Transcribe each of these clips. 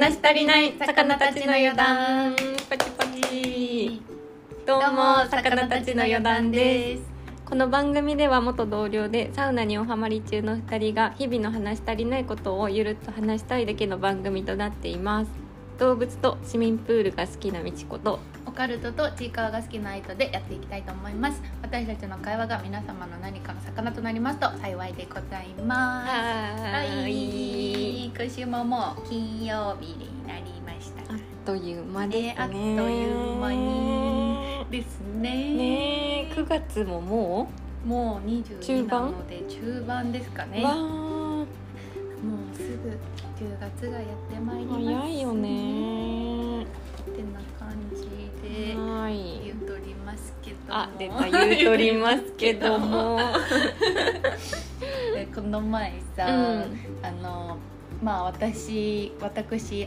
話足りない魚たちの余談パチパチ。どうも魚たちの余談です。この番組では元同僚でサウナにおハマり中の2人が日々の話足りないことをゆるっと話したいだけの番組となっています。動物と市民プールが好きなみちことオカルトとちいかわが好きな愛とでやっていきたいと思います。私たちの会話が皆様の何かの魚となりますと幸いでございます。はい、今週ももう金曜日になりました。あっという間ですね。あっという間にですね。9月ももう22なので中盤ですかね。わもうすぐ10月がやってまいります、ね、早いよねってな感じで言うとりますけども、あ、出た言うとりますけどもでこの前さ、私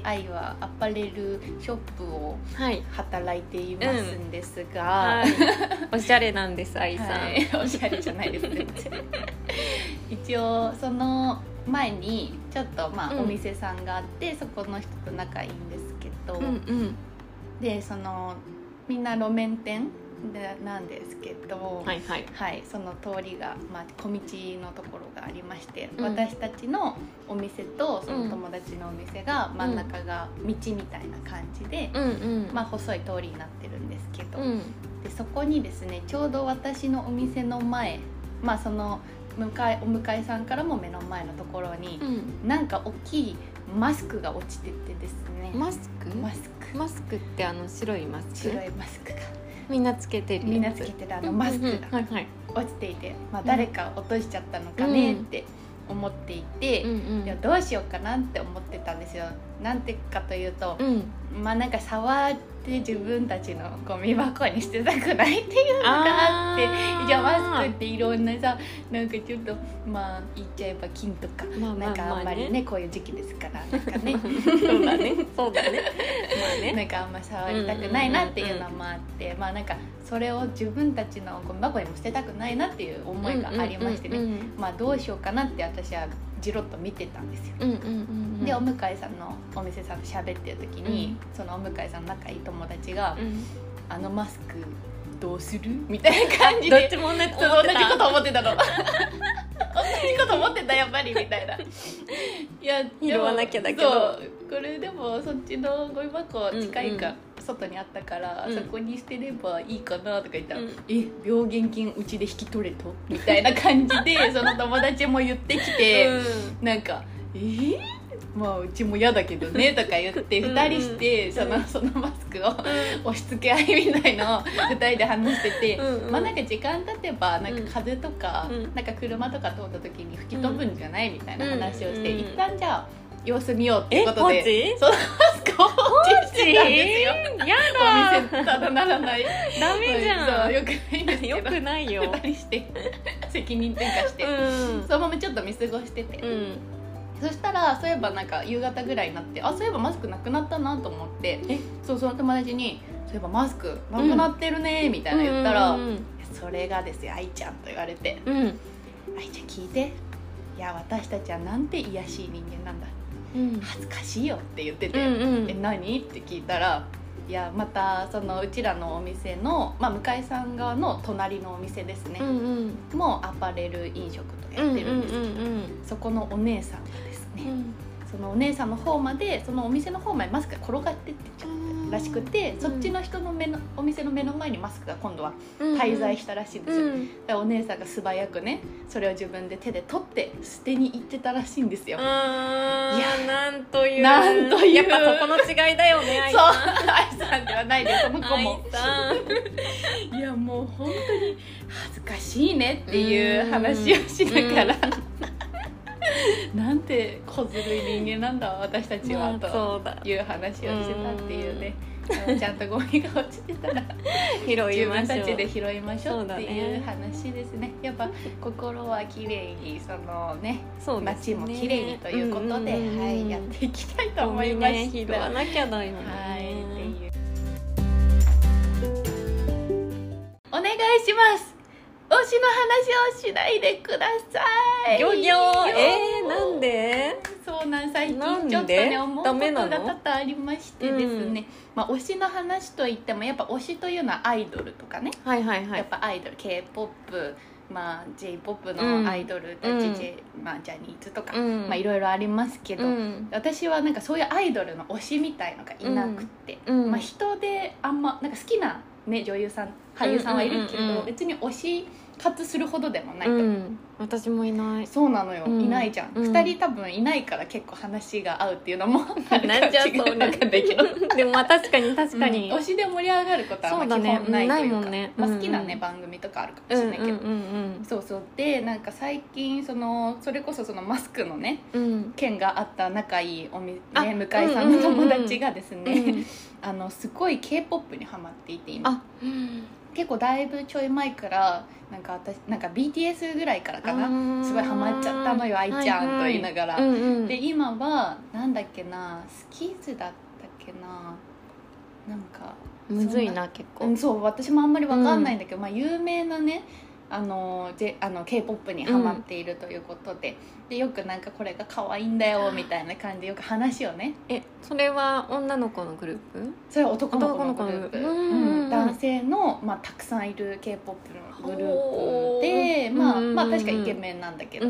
愛はアパレルショップを働いていますんですが、おしゃれなんです愛さん、おしゃれじゃないです一応その前にちょっとお店さんがあって、そこの人と仲いいんですけど、でそのみんな路面店なんですけど、その通りが、小道のところがありまして、私たちのお店とその友達のお店が、真ん中が道みたいな感じで、細い通りになってるんですけど、でそこにですね、ちょうど私のお店の前、そのお向かいさんからも目の前のところに、なんか大きいマスクが落ちててですね。マスクって白いマスク、白いマスクがみんなつけてる、みんなつけてるマスクが落ちていて、誰か落としちゃったのかねって思っていて、どうしようかなって思ってたんですよ。なんてかというと、なんか触って自分たちのゴミ箱に捨てたくないっていうのがあって、じゃあマスクっていろんなさ、なんかちょっと言っちゃえば菌とか、なんかあんまりね、こういう時期ですからなんかねそうだねなんかあんま触りたくないなっていうのもあって、なんかそれを自分たちのゴミ箱にも捨てたくないなっていう思いがありましてね、どうしようかなって私はじろっと見てたんですよ。でお向かいさんのお店さんと喋ってる時に、そのお向かいさんの仲いい友達が、あのマスクどうするみたいな感じで、どっちも同じこと思ってたの同じこと思ってたやっぱりみたいな。いや拾わなきゃだけど、これでもそっちのゴミ箱近いか、外にあったから、そこに捨てればいいかなとか言ったら、病原菌うちで引き取れとみたいな感じでその友達も言ってきて、なんかうちも嫌だけどねとか言って2人してそのマスクを押し付け合いみたいのを2人で話してて、なんか時間経てばなんか風とか、なんか車とか通った時に吹き飛ぶんじゃないみたいな話をして、一旦じゃあ様子見ようってことでそのマスクを放置してたんですよ。やだお店ただならないダメじゃん。そうよくないんですけど、よくないよ。2人して責任転嫁して、そのままちょっと見過ごしてて、そしたらそういえばなんか夕方ぐらいになって、あそういえばマスクなくなったなと思って、その友達にそういえばマスクなくなってるねみたいな言ったら、それがですよ愛ちゃんと言われて、愛ちゃん聞いて、いや私たちはなんて癒やしい人間なんだ、恥ずかしいよって言ってて、何って聞いたら、いやまたそのうちらのお店の、向かいさん側の隣のお店ですね、もうアパレル飲食とやってるんですけど、そこのお姉さんがですね、そのお姉さんの方まで、そのお店の方までマスクが転がってってちゃったらしくて、そっちの人のお店の目の前にマスクが今度は滞在したらしいんですよ、だからお姉さんが素早くね、それを自分で手で取って捨てに行ってたらしいんですよ。なんというやっぱそこの違いだよね愛さん。そう愛さんではないです、この子もいやもう本当に恥ずかしいねっていう話をしながらなんて小ずるい人間なんだ私たちはという話をしてたっていうね。ちゃんとゴミが落ちてたら自分たちで拾いましょうっていう話ですね。やっぱ心はきれいに、そのね街もきれいにということで、やっていきたいと思いました。拾わなきゃだよね。お願いします、推しの話をしないでください。なんでそうなん最近ちょっとね思うことが多々ありましてですね、まあ、推しの話といってもやっぱ推しというのはアイドルとかね、はいはいはい、やっぱアイドル K-POP、まあ、J-POP のアイドルたち、まあ、ジャニーズとか、まあ、いろいろありますけど、私はなんかそういうアイドルの推しみたいのがいなくて、まあ、人であんまなんか好きな、ね、女優さん俳優さんはいるけど、別に推し活するほどでもないと思う、私もいない。そうなのよ、いないじゃん、2人多分いないから結構話が合うっていうのもあるなっちゃうそうなんかできるでもまあ確かに、推しで盛り上がることはあんま基本ないというか、まあ、好きな、ね、番組とかあるかもしれないけど、そうそう。でなんか最近それこそそのマスクのね、件があった仲いい向井さんの友達がですね、すごい K-POP にハマっていて今、結構だいぶちょい前からなんか BTS ぐらいからかな、すごいハマっちゃったのよ愛ちゃん、と言いながら、で今はなんだっけな、スキーズだったっけな、なんかむずいな結構、そう私もあんまり分かんないんだけど、まあ、有名なねK-POP にハマっているということで、でよくなんかこれが可愛いんだよみたいな感じでよく話をね。それは女の子のグループ？それは男の子のグループ、男性の、まあ、たくさんいる K-POP のグループで、まあ確かイケメンなんだけど、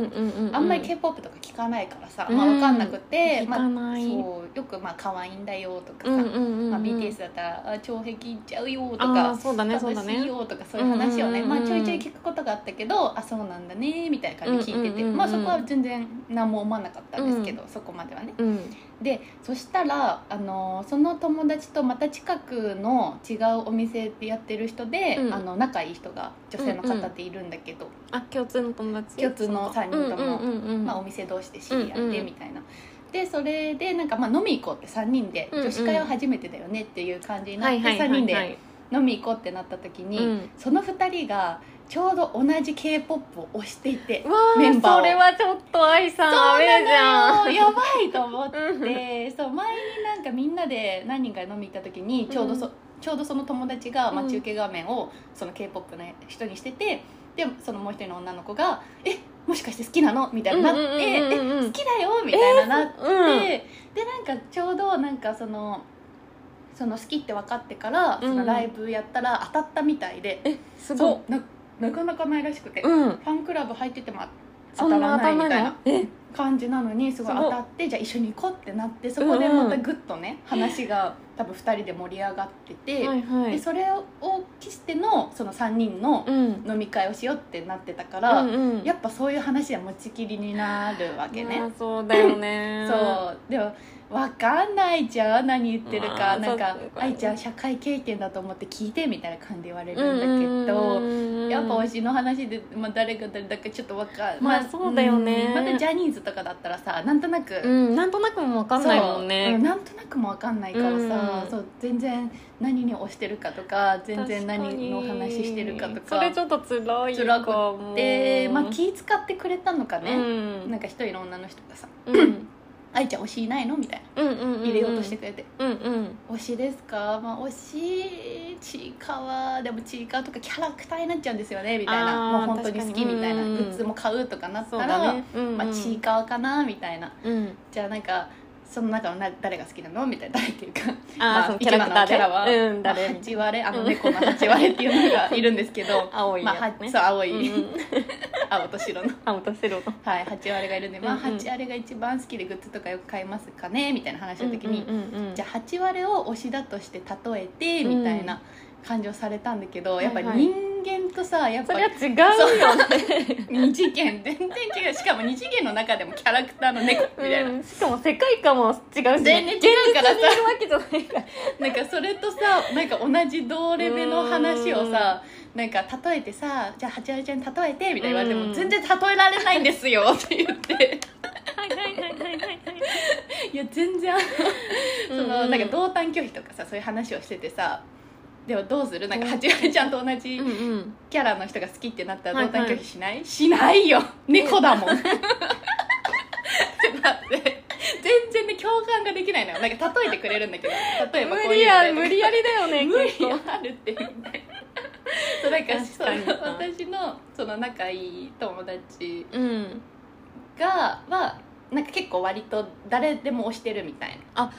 あんまり K-POP とか聞かないからさ、まあ、分かんなくて、まあ、そうよくまあ可愛いんだよとかさ、まあ、BTS だったら長壁いっちゃうよとか楽しいよとかそういう話をね、まあ、ちょいちょい聞くことがあったけど、あそうなんだねみたいな感じで聞いてて、まあそこは全然何も思わなかったんですけど、そこまではね、でそしたらその友達とまた近くの違うお店でやってる人で、仲いい人が女性の方っているんだけど、あ共通の友達、共通の3人とも、まあ、お店同士で知り合ってみたいな、でそれでなんかまあ飲み行こうって3人で、女子会は初めてだよねっていう感じになって3人で飲み行こうってなった時に、その2人がちょうど同じ K-POP を推していて、メンバーを、それはちょっと愛さんアウェーじゃん、やばいと思ってそう前になんかみんなで何人か飲み行った時にちょうどその友達が待ち受け画面をその K-POP の人にしてて、でそのもう一人の女の子がもしかして好きなのみたいになって、好きだよみたいななって、でなんかちょうどなんかその好きって分かってからそのライブやったら当たったみたいで、すごいなかなかないらしくて、ファンクラブ入ってても当たらないみたいな感じなのに、すごい当たって、じゃあ一緒に行こうってなって、そこでまたグッとね話が多分2人で盛り上がってて、でそれを期してのその3人の飲み会をしようってなってたから、やっぱそういう話は持ちきりになるわけね。そうだよねそうでも分かんないじゃん何言ってるか、なんか愛ちゃん社会経験だと思って聞いてみたいな感じで言われるんだけど、やっぱ推しの話で、まあ、誰が誰だかちょっと分かんない、まあそうだよね、またジャニーズとかだったらさ、なんとなくも分かんないもんね、なんとなくも分かんないからさ、そう全然何に推してるかとか全然何の話してるかとか、それちょっと辛くて、まあ気使ってくれたのかね、なんか一人の女の人がさ、愛ちゃん推しいないのみたいな、入れようとしてくれて、推しですか、まあ、推しちいかわ、でもちいかわとかキャラクターになっちゃうんですよねみたいな、もう本当に好きみたいな、グッズも買うとかなったらちいかわかなみたいな、じゃあなんかその中の誰が好きなのみたいな、誰っていうか、まあ、キャラのキャラは、8割、猫の8割っていうのがいるんですけど、青い、青と白の8割がいるんで、まあ、8割が一番好きでグッズとかよく買いますかねみたいな話した時に、じゃあ8割を推しだとして例えてみたいな感じをされたんだけど、やっぱり人間とさ、やっぱりそれは違うよね2次元全然違う、しかも2次元の中でもキャラクターの猫みたいな、しかも世界観も違うし、全然違うからさ、現実にいるわけじゃないからなんかそれとさ、なんか同じ同レベルの話をさ、なんか例えてさ、じゃあ八重ちゃんに例えてみたいな言われても全然例えられないんですよって言っていや全然そのなんか同担拒否とかさ、そういう話をしててさ、でもどうする、なんか八重ちゃんと同じキャラの人が好きってなったら同担拒否しない、しないよ、猫だもんだって全然ね、共感ができないのよ。なんか例えてくれるんだけど、例えばこういう無理やりだよね、無理あるって言ってそう、なんか私のその仲いい友達がはなんか結構割と誰でも推してるみたいな。あ、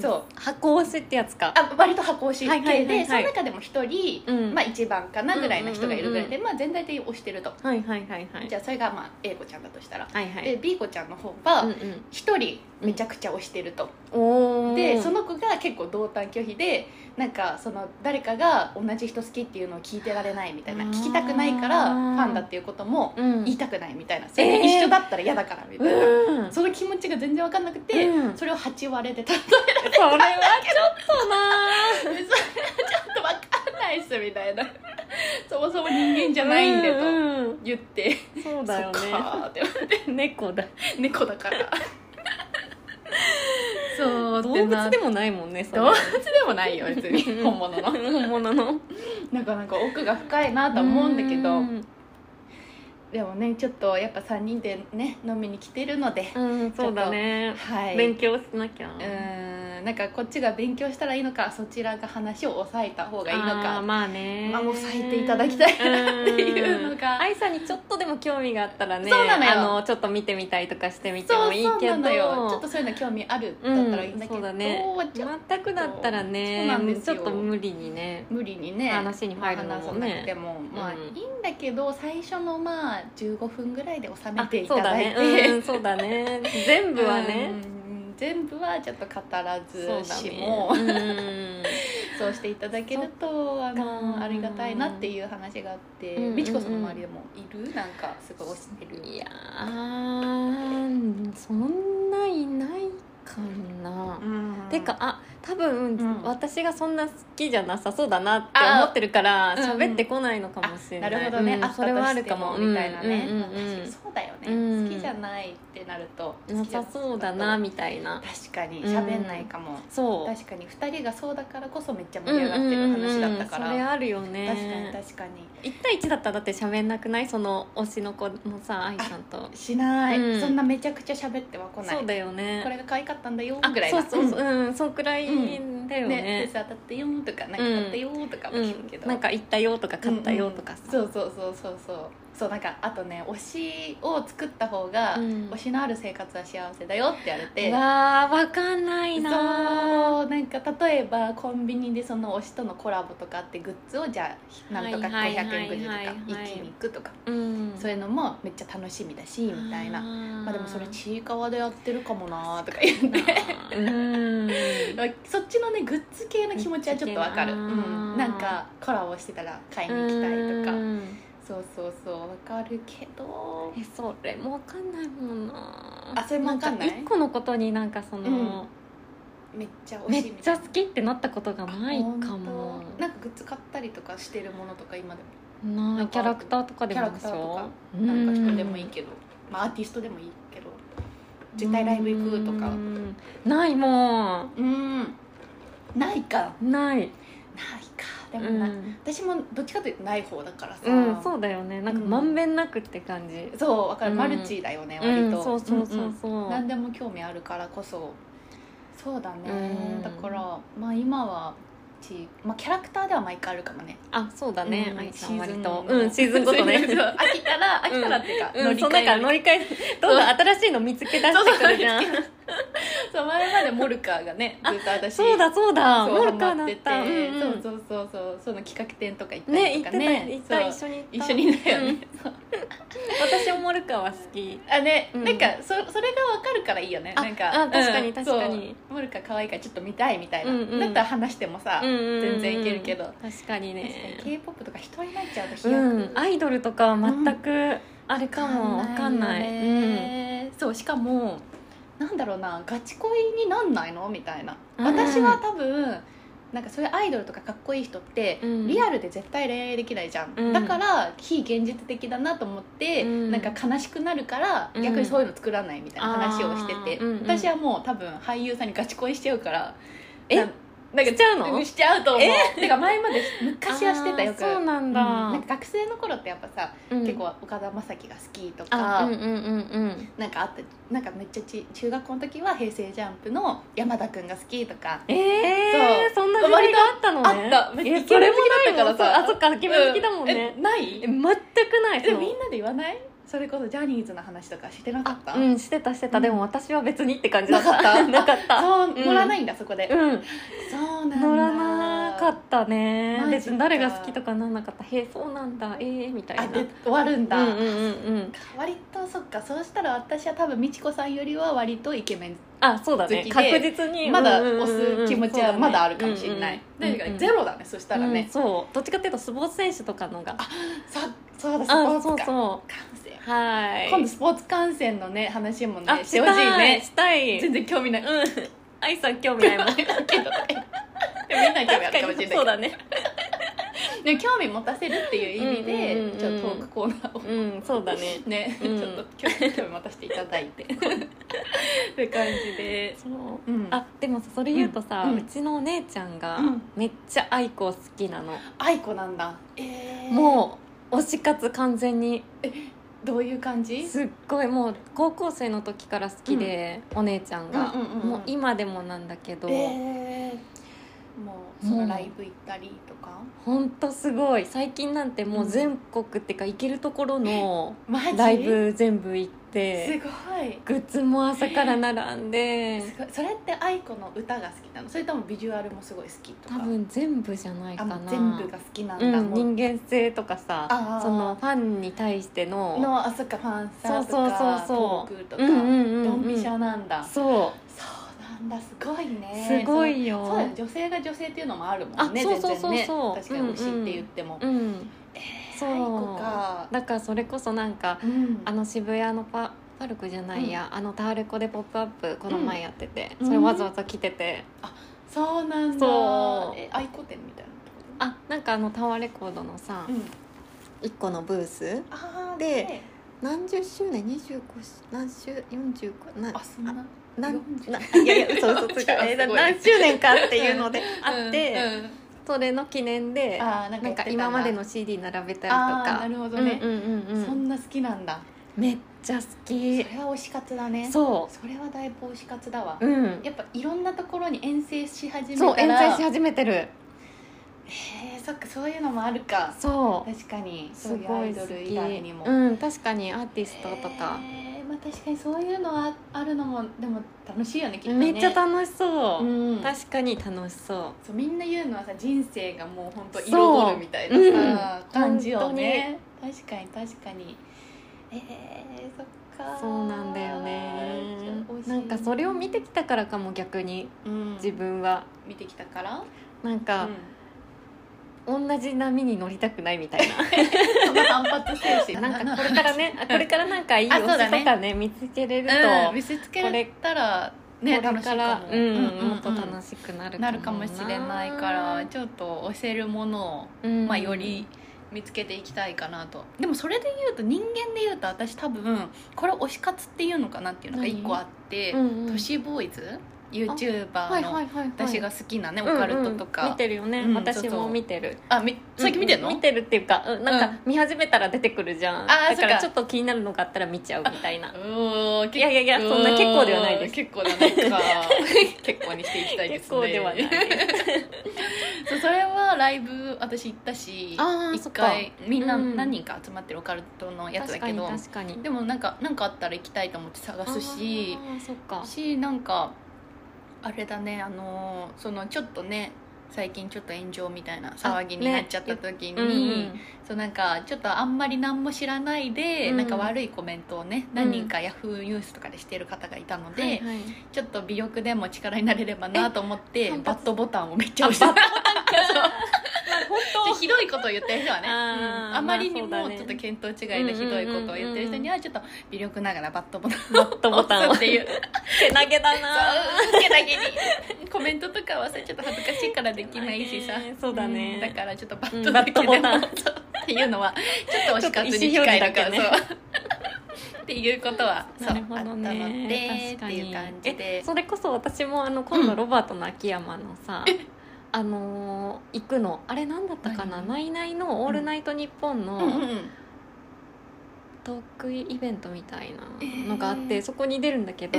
そう箱推しってやつか。あ、割と箱推し系で、はいはいはいはい、その中でも一人、うん、まあ一番かなぐらいの人がいるぐらいで、うんうんうんうん、まあ全体的に推してると。はいはいはいはい。じゃあそれがまあ A 子ちゃんだとしたら、はいはい、で B 子ちゃんの方は一人めちゃくちゃ推してると。うん、でその子が結構同担拒否で、なんかその誰かが同じ人好きっていうのを聞いてられないみたいな、聞きたくないからファンだっていうことも言いたくないみたいな、それで一緒だったら嫌だからみたいな、その気持ちが全然分かんなくて、それを8割で例えられたんだけど、それはちょっとなそれはちょっと分かんないっすみたいなそもそも人間じゃないんでと言って、そうだよね、そっかーって思って猫だからそう動物でもないもんね。動物でもないよ別に本物のなかなか奥が深いなと思うんだけど、でもねちょっとやっぱ3人でね飲みに来てるので、うん、そうだね、はい、勉強しなきゃ、なんかこっちが勉強したらいいのか、そちらが話を抑えた方がいいのか、まあね、まあ、抑えていただきたいなっていうのが、愛さんにちょっとでも興味があったらね、そうなのよ、ちょっと見てみたいとかしてみてもいいけど、そうなのよ、ちょっとそういうの興味あるだったらいいんだけど、うん、そうだね、全くだったらねちょっと無理にね話に入るのもね、でもまあいいんだけど、最初のまあ15分ぐらいで収めていただいて、そうだね、全部はね、全部はちょっと語らずしもそう、ね、そうしていただけるとありがたいなっていう話があって、うんうんうん、美智子さんの周りでもいる？なんかすごい推してる。いやーそんないないかな、うん、てかあ多分、うん、私がそんな好きじゃなさそうだなって思ってるから喋ってこないのかもしれない、うん、なるほどね、うん、あそれはあるかもみたいなね、うんうんうん、そうだよね、うん、好きじゃないってなるとなさそうだなみたいな、確かに喋んないかも、うん、そう確かに2人がそうだからこそめっちゃ盛り上がってる話だったから、うんうんうん、それあるよね、確かに1対1だったらだって喋んなくない？その推しの子のさ愛さんとしない、うん、そんなめちゃくちゃ喋ってはこない、そうだよね、これが可愛かったんだよぐらい、そうそんくらいだよね、でさ当たったよとかなんか買ったよとかも聞くけど、なんか行ったよとか買ったよとかさ、うんうん、そうなんかあとね推しを作った方が、うん、推しのある生活は幸せだよって言われて、わーわかんないなー、そうなんか例えばコンビニでその推しとのコラボとかあってグッズをじゃあなんとか500円くじとか一気に行くとか、うん、そういうのもめっちゃ楽しみだしみたいな、まあ、でもそれちいかわでやってるかもなとか言ってうんそっちのねグッズ系の気持ちはちょっとわかる、うん、なんかコラボしてたら買いに行きたいとか、そうわかるけど、それもわかんないもんなあ、それもわかんない、1個のことになんかその、うん、めっちゃ好きってなったことがないかも、なんかグッズ買ったりとかしてるものとか今でもな、キャラクターとかでもでしょ、なんか人でもいいけど、まあ、アーティストでもいいけど絶対ライブ行くとかないもん、うん、ないかでもな、うん、私もどっちかというとない方だからさ、うん、そうだよね、なんかまんべんなくって感じ、うん、そうわかる、マルチだよね、うん、割と、うん、そう何でも興味あるからこそ、そうだね、うん、だからまあ今はまあ、キャラクターでは毎回あるかもね、あそうだね、うん、愛さん割とシーズンごとね飽きたらっていうか、うん、そうだから乗り換えどんどん新しいの見つけ出してくるじゃんそう前までモルカーがねずっと私そうだモルカーだった、うん、そうその企画展とか行ったりとかね、一緒にいたよね、うん、私もモルカーは好きあね、うん、なんかそれが分かるからいいよね、なんか確かにモルカー可愛いからちょっと見たいみたいな、うんうん、だったら話してもさ、うんうん、全然いけるけど、確かにね、確かに K-POP とか人になっちゃうと飛躍、うん、アイドルとかは全くあれかも、分かんないね、うん、そうしかもなんだろうな、ガチ恋になんないのみたいな、私は多分なんかそういうアイドルとかかっこいい人って、うん、リアルで絶対恋愛できないじゃん、うん、だから非現実的だなと思って、うん、なんか悲しくなるから、うん、逆にそういうの作らないみたいな話をしてて、うんうん、私はもう多分俳優さんにガチ恋しちゃうから、なんかしちゃうの？しちゃうと思う。てか前まで昔はしてたよく。そうなんだ。なんか学生の頃ってやっぱさ、うん、結構岡田将生が好きとか、なんかあった。なんかめっちゃ中学校の時は平成ジャンプの山田くんが好きとか。そう、そんな時代があったのね。あった。めっちゃそれもないからさ。あ、そっか、決めつきだもんね。ない？全くない。でもみんなで言わない？それこそジャニーズの話とかしてなかった？うん、してた、うん、でも私は別にって感じだった。なかったそう、乗らないんだ、そこで。うん、そうなんだ、乗らなかったね。別に誰が好きとかなんなかった。へえ、そうなんだ、みたいな。あ、で終わるんだ、うんうんうんうん、割とそっか。そうしたら私は多分美智子さんよりは割とイケメン好きで、あ、そうだね、確実にまだ押す気持ちはまだあるかもしれない。だからゼロだね、そしたらね、うん、そう、どっちかっていうとスポーツ選手とかのが、あ、そうだ、スポーツ観戦。はい、今度スポーツ観戦のね話もねしてほしいね。したい。全然興味ない。うん、愛さん興味ないもん。でもみんな興味あるかもしれない。そうだね。でも興味持たせるっていう意味で、うんうんうんうん、ちょっとトークコーナーを、うん、そうだね、ね、うん、ちょっと興味持たせていただいてって感じで、そう、うん、あ、でもそれ言うとさ、うちのお姉ちゃんがめっちゃ愛子好きなの。愛子なんだ、もう推し活完全に。どういう感じ？すっごい、もう高校生の時から好きで、うん、お姉ちゃんが、うんうんうんうん、もう今でもなんだけど、もうそのライブ行ったりとか、ほんとすごい。最近なんてもう全国ってか行けるところのライブ全部行って、すごいグッズも朝から並んで、すごい。それって愛子の歌が好きなの？それともビジュアルもすごい好きとか？多分全部じゃないかな。全部が好きなんだ、うん、人間性とかさ、そのファンに対してのあ、そっか、ファンサーとかトークとか、ドンピシャなんだ。そうなんだ、すごいね。すごいよ。そうだね、女性が女性っていうのもあるもんね。そうそうそうそう、確かに推しって言っても、うんうん、そう、愛子か。だからそれこそなんか、うん、あの渋谷のパルクじゃないや、うん、あのタワレコでポップアップこの前やってて、うん、それわざわざ来てて、うん、あ、そうなんだ。そう、愛子店みたいなところ。あ、なんかあのタワーレコードのさ、うん、1個のブースで何十周年、25何周、45な、あ、そんな何周年かっていうのであって、うんうん、それの記念でなんか今までの CD 並べたりとか。なるほどね、うんうんうん、そんな好きなんだ。めっちゃ好き。それは推し活だね。そう、それはだいぶ推し活だわ、うん、やっぱいろんなところに遠征し始めたら。そう、遠征し始めてる。そっか、そういうのもあるか。そう、確かに。そういうアイドル以外にも、うん、確かにアーティストとか、まあ、確かにそういうのはあるのもでも楽しいよね、きっとね。めっちゃ楽しそう、うん、確かに楽しそう。みんな言うのはさ、人生がもう本当彩るみたいなさ、うん、感じよね。確かに確かに。そっか、そうなんだよね。なんかそれを見てきたからかも、逆に、うん、自分は見てきたからなんか、うん、同じ波に乗りたくないみたいなその反発精神なんかこれからねこれからなんかいい推しとかね見つけれると、うん、見つけれたらね、これから、うんうん、もっと楽しくなるかもなるかもしれないから、ちょっと推せるものを、うん、まあ、より見つけていきたいかなと。でもそれで言うと、人間で言うと、私多分これ推し活っていうのかなっていうのが一個あって、うんうん、都市ボーイズYouTuber の私が好きなね、はいはいはいはい、オカルトとか、うんうん、見てるよね、うん、私も見てる。あ、最近見てるの？見てるっていうか、なんか見始めたら出てくるじゃん、だからちょっと気になるのがあったら見ちゃうみたいな。いやいやいや、そんな結構ではないです。結構ではないか結構にしていきたいですね。結構ではないそう、それはライブ私行ったし、一回みんな何人か集まってるオカルトのやつだけど、確かに確かに。でもなんかあったら行きたいと思って探すし、そっかし、なんかあれだね、そのちょっとね、最近ちょっと炎上みたいな騒ぎになっちゃった時に、ね、うん、そう、なんかちょっとあんまり何も知らないで、うん、なんか悪いコメントをね、何人かヤフーニュースとかでしてる方がいたので、はいはい、ちょっと微力でも力になれればなと思ってバッドボタンをめっちゃ押したひどいことを言ってる人はね、あまりにもちょっと見当違いでひどいことを言ってる人にはちょっと微力ながらバッドボタンをっていうけなげだな、けなげにコメントとかはさ、ちょっと恥ずかしいからできないしさ、そうだね、うん、だからちょっとバッドだけでも、うん、っていうのはちょっと推し活に近いのか、ね、っていうことはそう、ね、あったのでっていう感じで。それこそ私も今度ロバートの秋山のさ、うん、行くの、あれ何だったかな、ナイナイのオールナイトニッポンの、うんうんうん、トークイベントみたいなのがあって、そこに出るんだけど、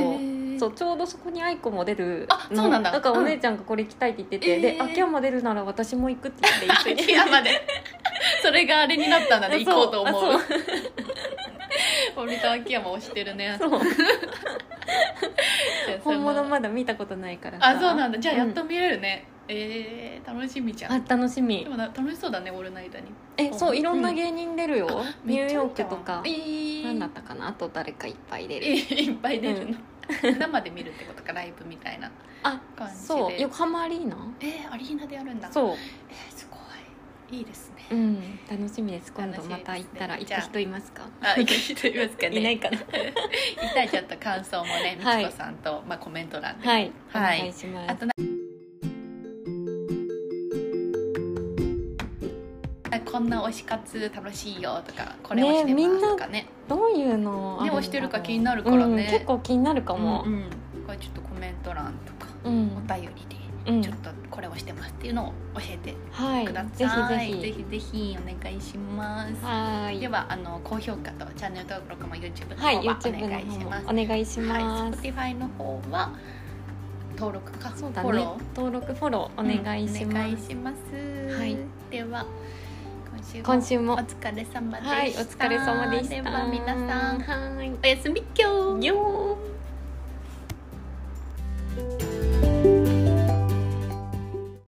そうちょうどそこに愛子も出る。あ、そうなんだ。だからお姉ちゃんがこれ行きたいって言ってて、うん、で秋山出るなら私も行くって言って一緒に秋山でそれがあれになったんだね、行こうと思う堀田秋山推してるね。そう本物まだ見たことないからさ。あ、そうなんだ。じゃあやっと見れるね、うん、楽しみじゃん。あ、楽しみ。でも楽しそうだね、オールナイトに。そう、いろんな芸人出るよ、うん、ニューヨークとか、なんだったかな、あと誰かいっぱい出る。いっぱい出るの、うん、生で見るってことか、ライブみたいな感じで。あ、そう、横浜アリーナ、アリーナでやるんだ。そう、すごいいいですね。うん、楽しみです。今度また行ったら、行った人いますか？行った人いますかね。いないかな。行ったらちょっと感想もね、みつこさんと、はい、まあ、コメント欄で、はい、はい、お願いします。あとこんな推し活楽しいよとか、これ推してますとかね。どういうのね推してるか気になるからね。うん、結構気になるかも。うん、これちょっとコメント欄とか、うん、お便りで。ちょっとこれをしてますっていうのを教えてください、はい、ぜひお願いします。はい、では高評価とチャンネル登録も YouTube の方はお願いします。 Spotify の方は登録か、そうだね、フォロー、登録フォローお願いします、お願いします、はい、では今週もお疲れ様でした、はい、お疲れ様でした。では皆さん、はい、おやすみきょう。